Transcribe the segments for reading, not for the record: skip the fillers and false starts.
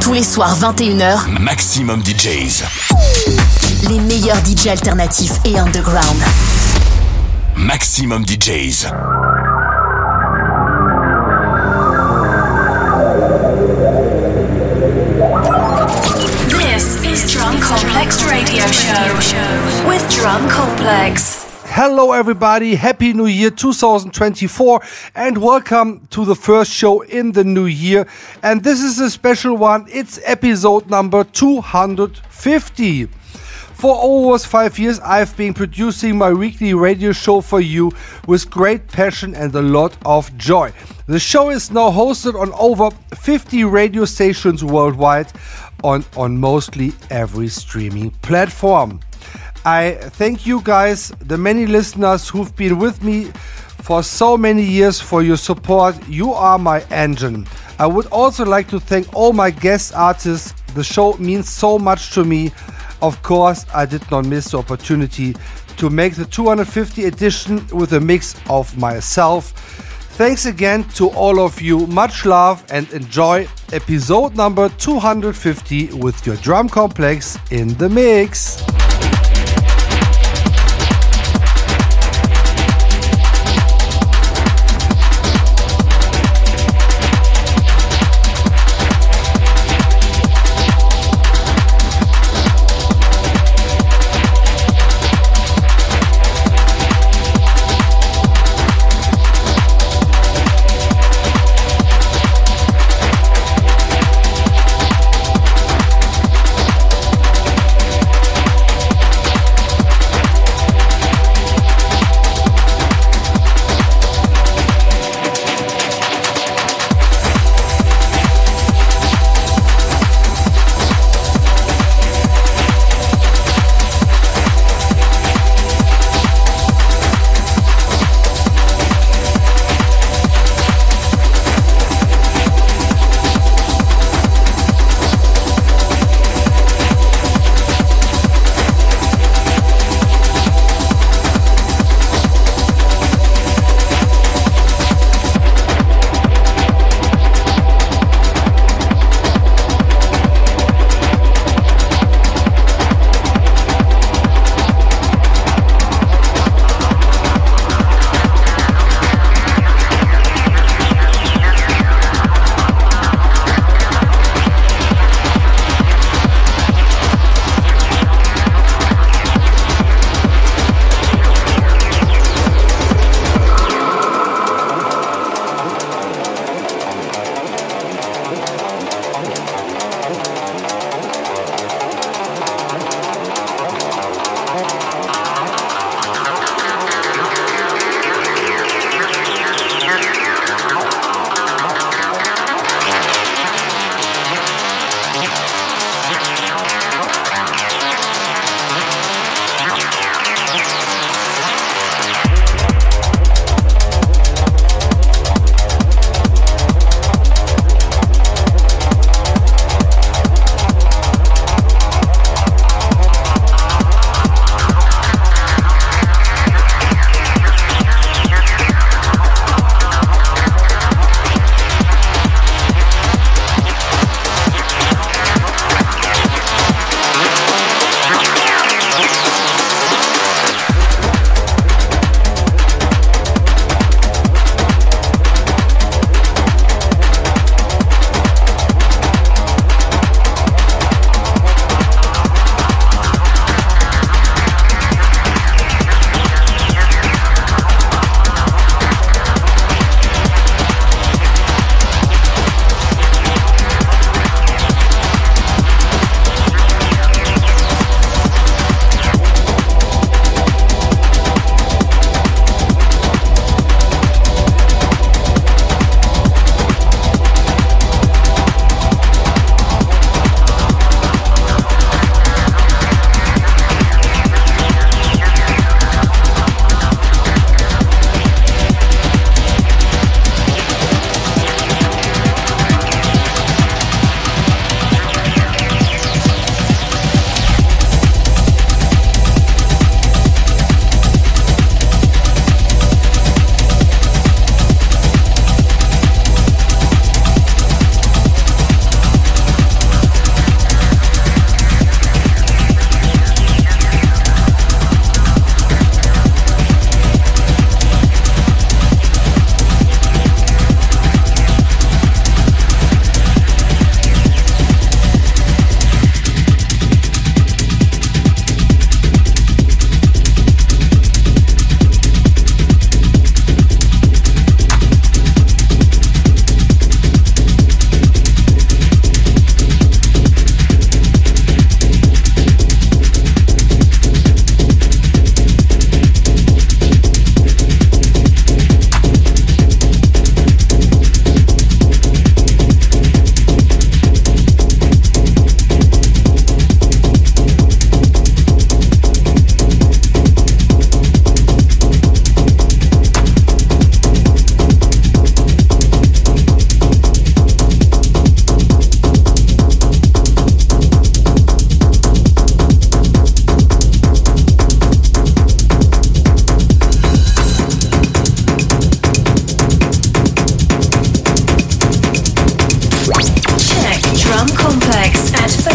Tous les soirs 21h, Maximum DJs. Les meilleurs DJ alternatifs et underground. Maximum DJs. This is Drumcomplex Radio Show with Drumcomplex. Hello everybody, Happy New Year 2024 and welcome to the first show in the new year. And this is a special one, it's episode number 250. For almost 5 years I've been producing my weekly radio show for you with great passion and a lot of joy. The show is now hosted on over 50 radio stations worldwide on mostly every streaming platform. I thank you guys, the many listeners who've been with me for so many years, for your support. You are my engine. I would also like to thank all my guest artists. The show means so much to me. Of course, I did not miss the opportunity to make the 250 edition with a mix of myself. Thanks again to all of you. Much love and enjoy episode number 250 with your Drumcomplex in the mix.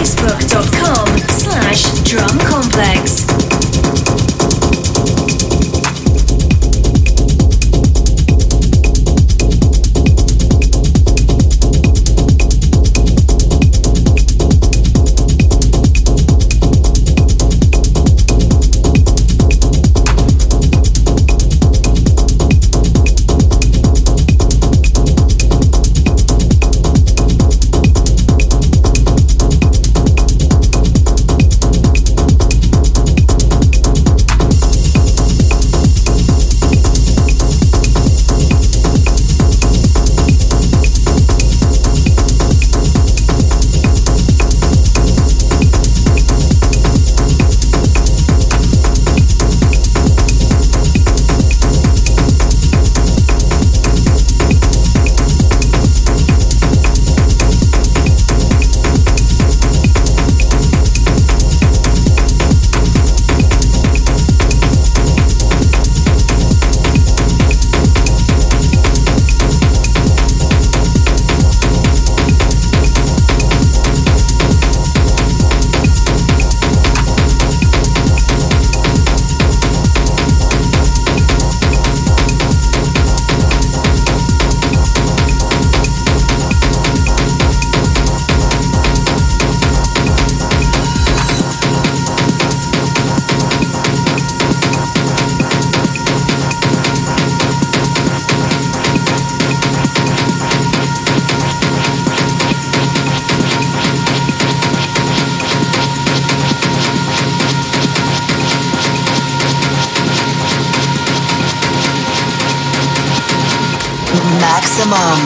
facebook.com/drumcomplex.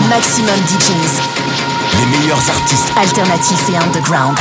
Maximum DJs, les meilleurs artistes alternatifs et underground.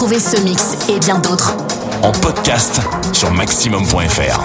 Retrouvez ce mix et bien d'autres en podcast sur maximum.fr.